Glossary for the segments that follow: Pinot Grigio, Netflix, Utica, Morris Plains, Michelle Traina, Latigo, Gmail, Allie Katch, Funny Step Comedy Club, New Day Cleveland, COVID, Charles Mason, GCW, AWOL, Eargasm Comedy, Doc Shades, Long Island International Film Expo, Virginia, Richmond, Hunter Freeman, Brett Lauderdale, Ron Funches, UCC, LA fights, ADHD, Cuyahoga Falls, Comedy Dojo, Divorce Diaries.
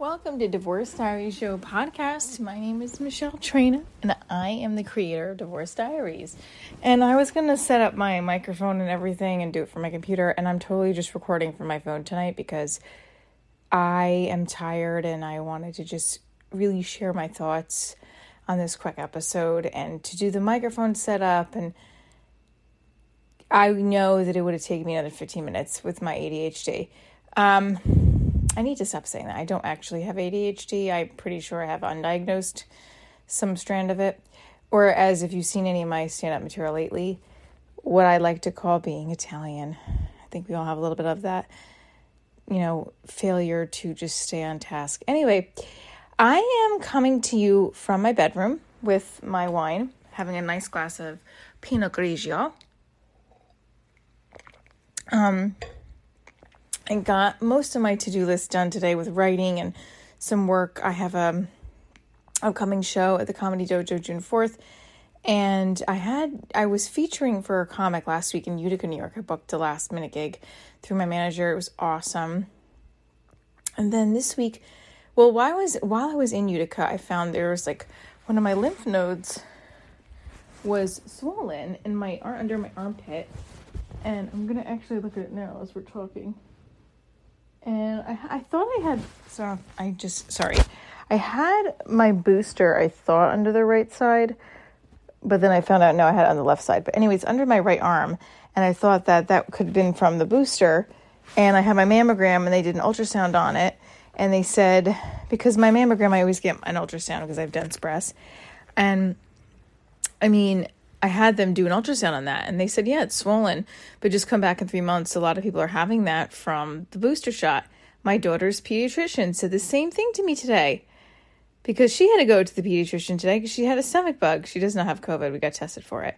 Welcome to Divorce Diaries Show podcast. My name is Michelle Traina, and I am the creator of Divorce Diaries. And I was going to set up my microphone and everything and do it from my computer, and I'm totally just recording from my phone tonight because I am tired and I wanted to just really share my thoughts on this quick episode and to do the microphone setup. And I know that it would have taken me another 15 minutes with my ADHD. I need to stop saying that. I don't actually have ADHD. I'm pretty sure I have undiagnosed some strand of it. Or as if you've seen any of my stand-up material lately, what I like to call being Italian. I think we all have a little bit of that, you know, failure to just stay on task. Anyway, I am coming to you from my bedroom with my wine, having a nice glass of Pinot Grigio. I got most of my to-do list done today with writing and some work. I have an upcoming show at the Comedy Dojo June 4th, and I was featuring for a comic last week in Utica, New York. I booked a last-minute gig through my manager. It was awesome. And then this week, well, while I was in Utica, I found there was like one of my lymph nodes was swollen in my under my armpit, and I'm gonna actually look at it now as we're talking. And I thought I had, so I just, sorry. I had my booster, I thought, under the right side, but then I found out, no, I had it on the left side. But anyways, under my right arm, and I thought that could have been from the booster. And I had my mammogram, and they did an ultrasound on it. And they said, because my mammogram, I always get an ultrasound because I have dense breasts. And, I mean, I had them do an ultrasound on that, and they said, yeah, it's swollen, but just come back in 3 months. A lot of people are having that from the booster shot. My daughter's pediatrician said the same thing to me today because she had to go to the pediatrician today because she had a stomach bug. She does not have COVID. We got tested for it,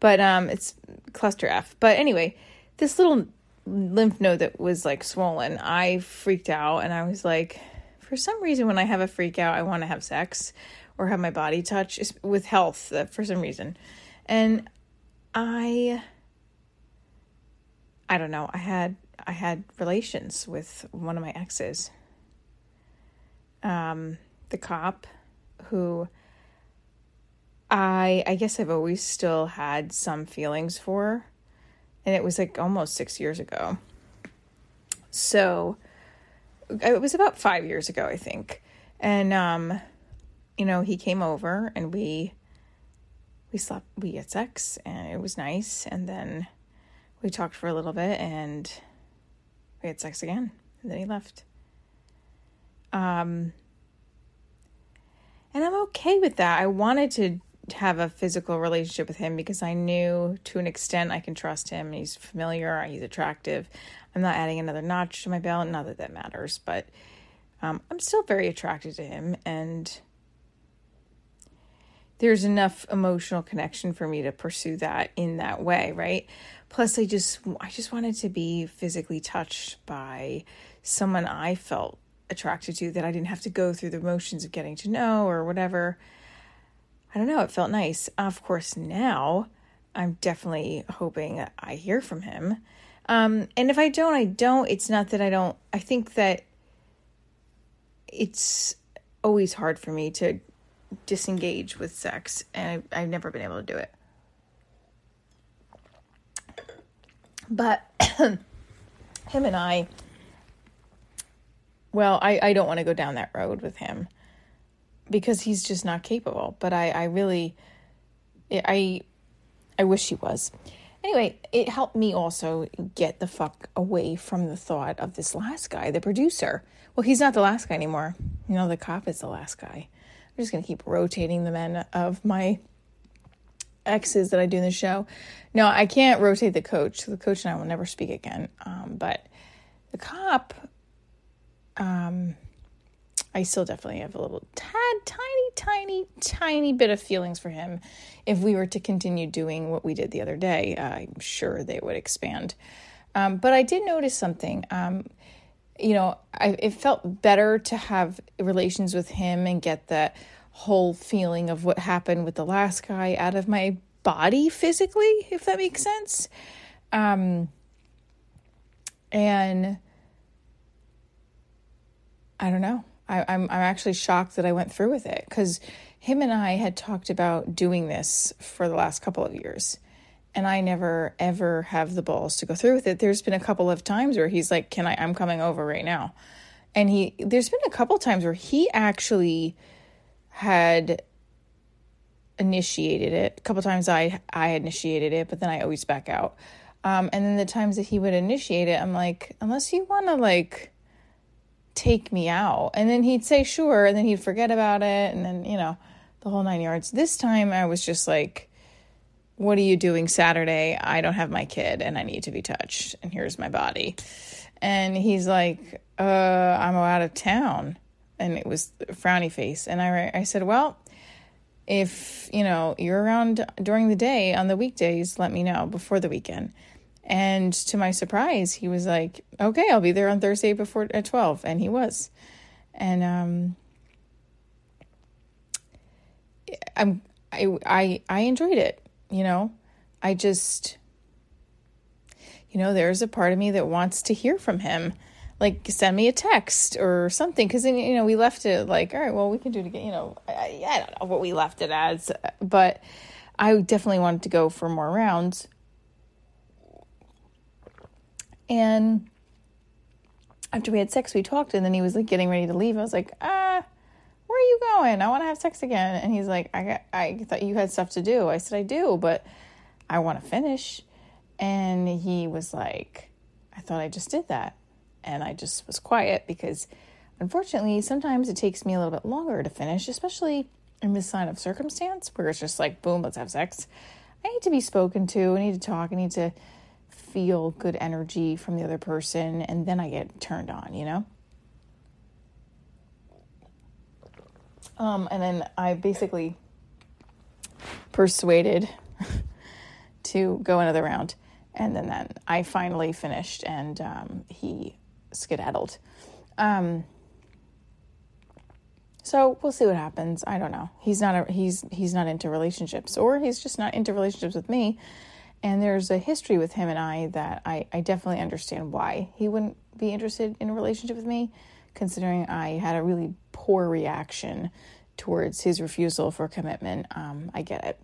but it's cluster F. But anyway, this little lymph node that was like swollen, I freaked out, and I was like, for some reason, when I have a freak out, I want to have sex or have my body touch with health for some reason. And I don't know, I had relations with one of my exes, the cop who I guess I've always still had some feelings for, and it was like almost 6 years ago. So it was about 5 years ago, I think. And, you know, he came over and we had sex, and it was nice, and then we talked for a little bit, and we had sex again, and then he left. And I'm okay with that. I wanted to have a physical relationship with him because I knew to an extent I can trust him, and he's familiar, he's attractive. I'm not adding another notch to my belt, not that that matters, but I'm still very attracted to him, and there's enough emotional connection for me to pursue that in that way, right? Plus, I just wanted to be physically touched by someone I felt attracted to that I didn't have to go through the motions of getting to know or whatever. I don't know. It felt nice. Of course, now I'm definitely hoping that I hear from him. And if I don't, I don't. It's not that I don't. I think that it's always hard for me to disengage with sex, and I've never been able to do it. But him and I, well, I don't want to go down that road with him because he's just not capable. But I really wish he was. Anyway, it helped me also get the fuck away from the thought of this last guy, the producer. Well, he's not the last guy anymore. You know, the cop is the last guy. I'm just going to keep rotating the men of my exes that I do in the show. No, I can't rotate the coach. The coach and I will never speak again. But the cop, I still definitely have a little tiny bit of feelings for him. If we were to continue doing what we did the other day, I'm sure they would expand. But I did notice something. You know, it felt better to have relations with him and get that whole feeling of what happened with the last guy out of my body physically, if that makes sense. And I don't know. I'm actually shocked that I went through with it, because him and I had talked about doing this for the last couple of years, and I never, ever have the balls to go through with it. There's been a couple of times where he's like, I'm coming over right now. And there's been a couple times where he actually had initiated it. A couple times I initiated it, but then I always back out. And then the times that he would initiate it, I'm like, unless you want to like take me out. And then he'd say, sure. And then he'd forget about it. And then, you know, the whole nine yards. This time I was just like, what are you doing Saturday? I don't have my kid and I need to be touched. And here's my body. And he's like, I'm out of town. And it was a frowny face. And I said, well, if, you know, you're around during the day on the weekdays, let me know before the weekend. And to my surprise, he was like, okay, I'll be there on Thursday before at 12. And he was. And I enjoyed it. You know, I just, you know, there's a part of me that wants to hear from him. Like, send me a text or something. Because then, you know, we left it like, all right, well, we can do it again. You know, I don't know what we left it as. But I definitely wanted to go for more rounds. And after we had sex, we talked. And then he was, like, getting ready to leave. I was like, where are you going? I want to have sex again. And he's like, I thought you had stuff to do. I said, I do, but I want to finish. And he was like, I thought I just did that. And I just was quiet because, unfortunately, sometimes it takes me a little bit longer to finish, especially in this sign of circumstance where it's just like, boom, let's have sex. I need to be spoken to. I need to talk. I need to feel good energy from the other person. And then I get turned on, you know? And then I basically persuaded to go another round. And then I finally finished and he skedaddled. So we'll see what happens. I don't know. He's not into relationships, or he's just not into relationships with me. And there's a history with him and I that I definitely understand why he wouldn't be interested in a relationship with me, considering I had a really poor reaction towards his refusal for commitment. I get it.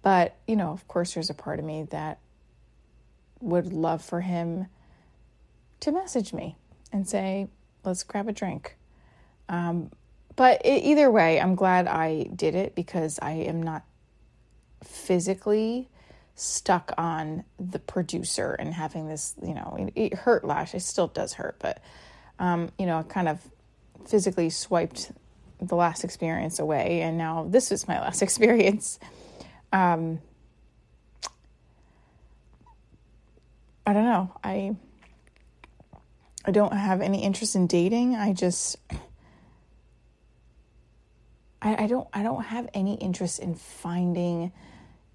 But, you know, of course there's a part of me that would love for him to message me and say, let's grab a drink. But either way, I'm glad I did it, because I am not physically stuck on the producer and having this, you know, it hurt last. It still does hurt, but, you know, I kind of physically swiped the last experience away. And now this is my last experience. I don't know. I don't have any interest in dating. I don't have any interest in finding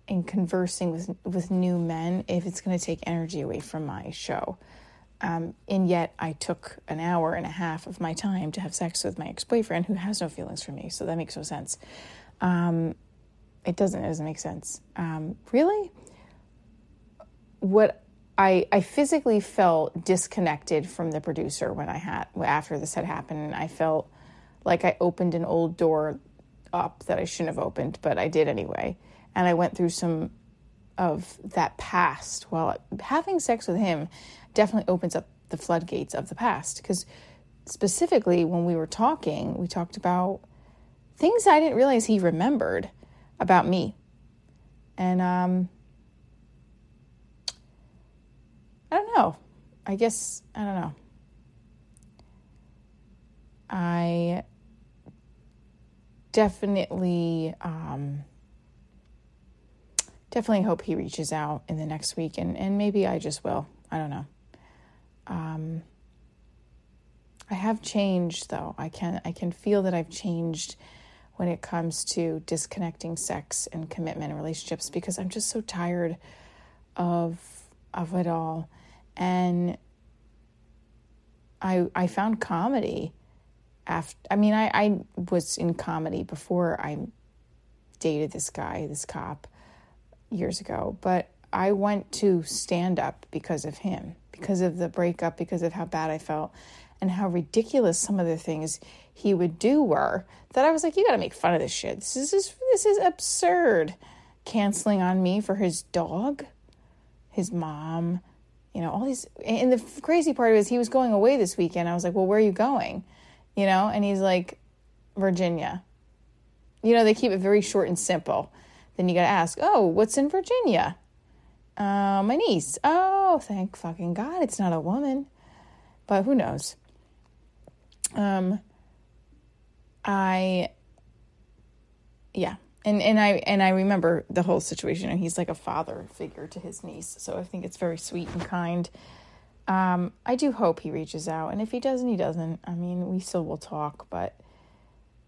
and conversing with new men if it's going to take energy away from my show. And yet I took an hour and a half of my time to have sex with my ex-boyfriend who has no feelings for me. So that makes no sense. It doesn't make sense. Really? What I physically felt disconnected from the producer when after this had happened, and I felt like I opened an old door up that I shouldn't have opened, but I did anyway. And I went through some of that past. Well, having sex with him definitely opens up the floodgates of the past, because specifically when we were talking, we talked about things I didn't realize he remembered about me. And, I don't know. I guess, I don't know. I definitely hope he reaches out in the next week, and maybe I just will. I don't know. I have changed, though. I can feel that I've changed when it comes to disconnecting sex and commitment and relationships, because I'm just so tired of it all. And I found comedy after. I mean, I was in comedy before I dated this guy, this cop, years ago. But I went to stand up because of him, because of the breakup, because of how bad I felt and how ridiculous some of the things he would do were, that I was like, you got to make fun of this shit. This is absurd. Canceling on me for his dog, his mom, you know, all these. And the crazy part is he was going away this weekend. I was like, well, where are you going? You know, and he's like, Virginia. You know, they keep it very short and simple. Then you got to ask, oh, what's in Virginia? My niece. Oh, thank fucking God it's not a woman. But who knows? And I remember the whole situation, and he's like a father figure to his niece. So I think it's very sweet and kind. I do hope he reaches out, and if he doesn't, he doesn't. I mean, we still will talk, but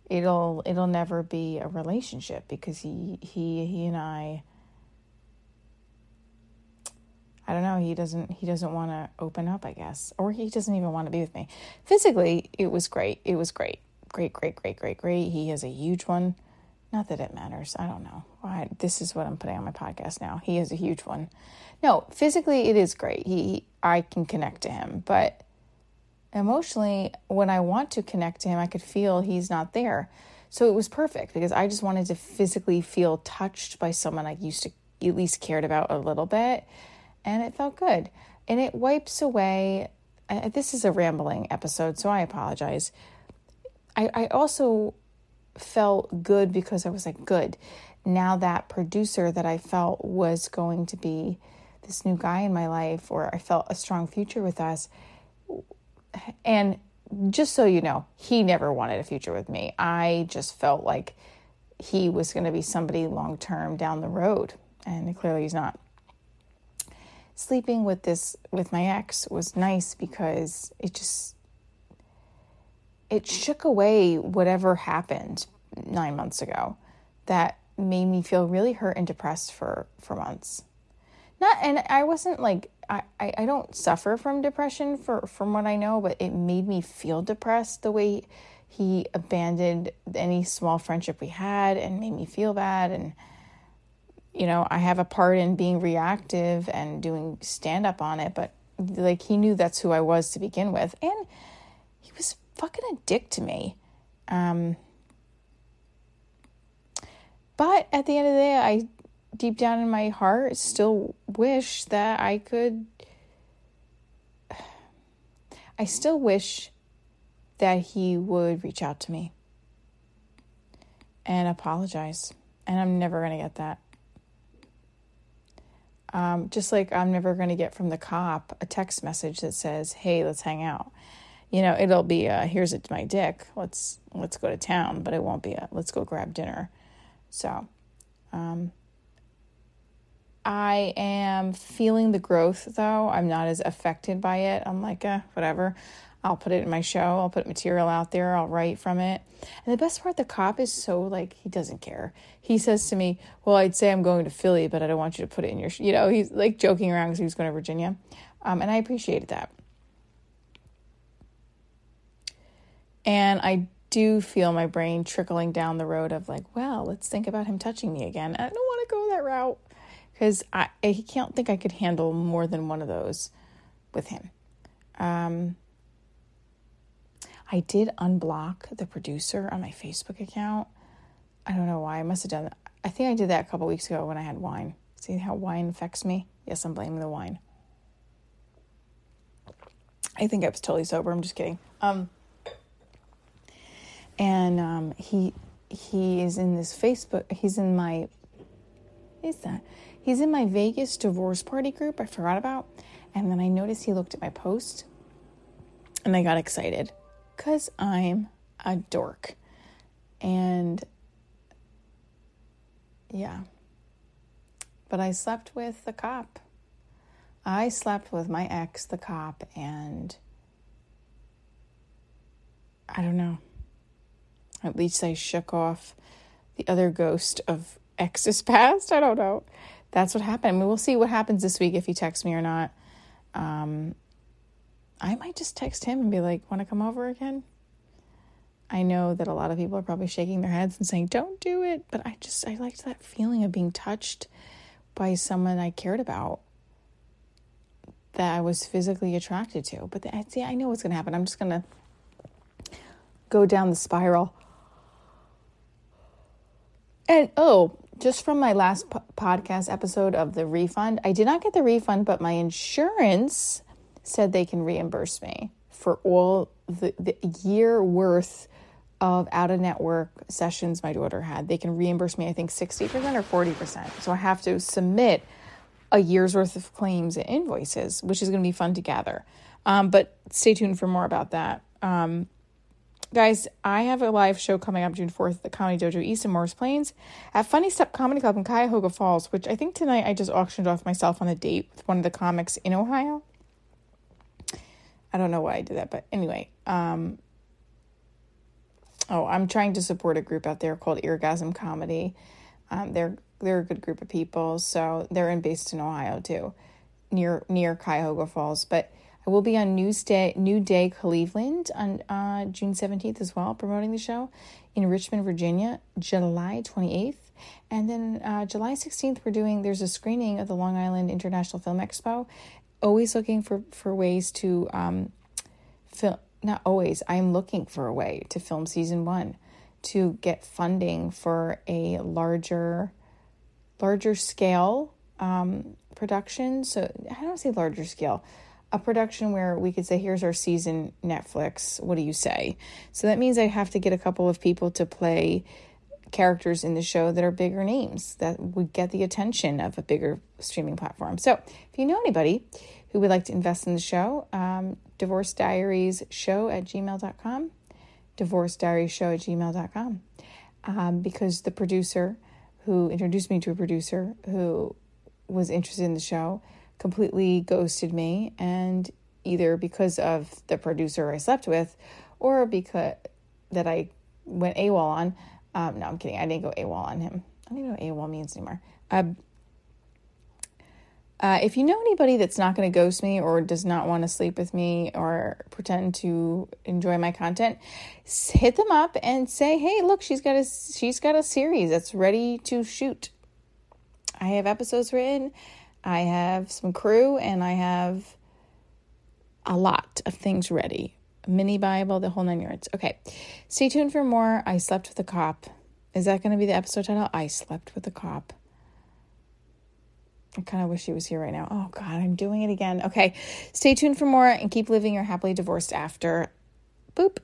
it'll never be a relationship, because he and I don't know, he doesn't want to open up, I guess, or he doesn't even want to be with me. Physically, it was great. He has a huge one. Not that it matters. I don't know why. This is what I'm putting on my podcast now. He is a huge one. No, physically it is great. I can connect to him, but emotionally, when I want to connect to him, I could feel he's not there. So it was perfect, because I just wanted to physically feel touched by someone I used to at least cared about a little bit, and it felt good. And it wipes away. This is a rambling episode, so I apologize. I also felt good, because I was like, good, now that producer that I felt was going to be this new guy in my life, or I felt a strong future with us. And just so you know, he never wanted a future with me. I just felt like he was going to be somebody long-term down the road, and clearly he's not. Sleeping with my ex was nice, because it shook away whatever happened 9 months ago that made me feel really hurt and depressed for months. I don't suffer from depression from what I know, but it made me feel depressed the way he abandoned any small friendship we had and made me feel bad. And, you know, I have a part in being reactive and doing stand up on it, but like, he knew that's who I was to begin with. And he was fucking a dick to me. But at the end of the day, I deep down in my heart still wish that he would reach out to me and apologize. And I'm never going to get that. Just like I'm never going to get from the cop a text message that says, hey, let's hang out. You know, it'll be here's it to my dick. Let's go to town, but it won't be let's go grab dinner. So, I am feeling the growth, though. I'm not as affected by it. I'm like, whatever. I'll put it in my show. I'll put material out there. I'll write from it. And the best part, the cop is so, like, he doesn't care. He says to me, well, I'd say I'm going to Philly, but I don't want you to put it in your you know, he's, like, joking around because he was going to Virginia. And I appreciated that. And I do feel my brain trickling down the road of like, well, let's think about him touching me again. I don't want to go that route, because I can't think I could handle more than one of those with him. I did unblock the producer on my Facebook account. I don't know why. I must have done that. I think I did that a couple weeks ago when I had wine. See how wine affects me? Yes, I'm blaming the wine. I think I was totally sober. I'm just kidding. And he is in this Facebook, he's in my Vegas divorce party group I forgot about. And then I noticed he looked at my post, and I got excited, because I'm a dork. And yeah, but I slept with the cop. I slept with my ex, the cop, and I don't know. At least I shook off the other ghost of exes past. I don't know. That's what happened. I mean, we'll see what happens this week, if he texts me or not. I might just text him and be like, want to come over again? I know that a lot of people are probably shaking their heads and saying, don't do it. But I liked that feeling of being touched by someone I cared about that I was physically attracted to. But see, I know what's going to happen. I'm just going to go down the spiral. And just from my last podcast episode of the refund, I did not get the refund, but my insurance said they can reimburse me for all the year worth of out-of-network sessions my daughter had. They can reimburse me, I think, 60% or 40%. So I have to submit a year's worth of claims and invoices, which is going to be fun to gather. But stay tuned for more about that. Guys, I have a live show coming up June 4th at the Comedy Dojo East in Morris Plains at Funny Step Comedy Club in Cuyahoga Falls, which I think tonight I just auctioned off myself on a date with one of the comics in Ohio. I don't know why I did that, but anyway. I'm trying to support a group out there called Eargasm Comedy. They're a good group of people, so they're based in Ohio too, near Cuyahoga Falls, but I will be on New Day Cleveland on June 17th as well, promoting the show in Richmond, Virginia, July 28th. And then July 16th, there's a screening of the Long Island International Film Expo. Always looking for ways to film, not always, I'm looking for a way to film season one, to get funding for a larger scale production. So I don't say larger scale. A production where we could say, here's our season, Netflix, what do you say? So that means I have to get a couple of people to play characters in the show that are bigger names, that would get the attention of a bigger streaming platform. So if you know anybody who would like to invest in the show, Divorce Diaries Show at gmail.com, Divorce Diaries Show at gmail.com, because the producer who introduced me to a producer who was interested in the show completely ghosted me, and either because of the producer I slept with or because that I went AWOL on. No, I'm kidding. I didn't go AWOL on him. I don't even know what AWOL means anymore. If you know anybody that's not going to ghost me or does not want to sleep with me or pretend to enjoy my content, hit them up and say, hey, look, she's got a series that's ready to shoot. I have episodes written. I have some crew, and I have a lot of things ready. Mini Bible, the whole nine yards. Okay, stay tuned for more. I slept with a cop. Is that going to be the episode title? I slept with a cop. I kind of wish he was here right now. Oh, God, I'm doing it again. Okay, stay tuned for more, and keep living your happily divorced after. Boop.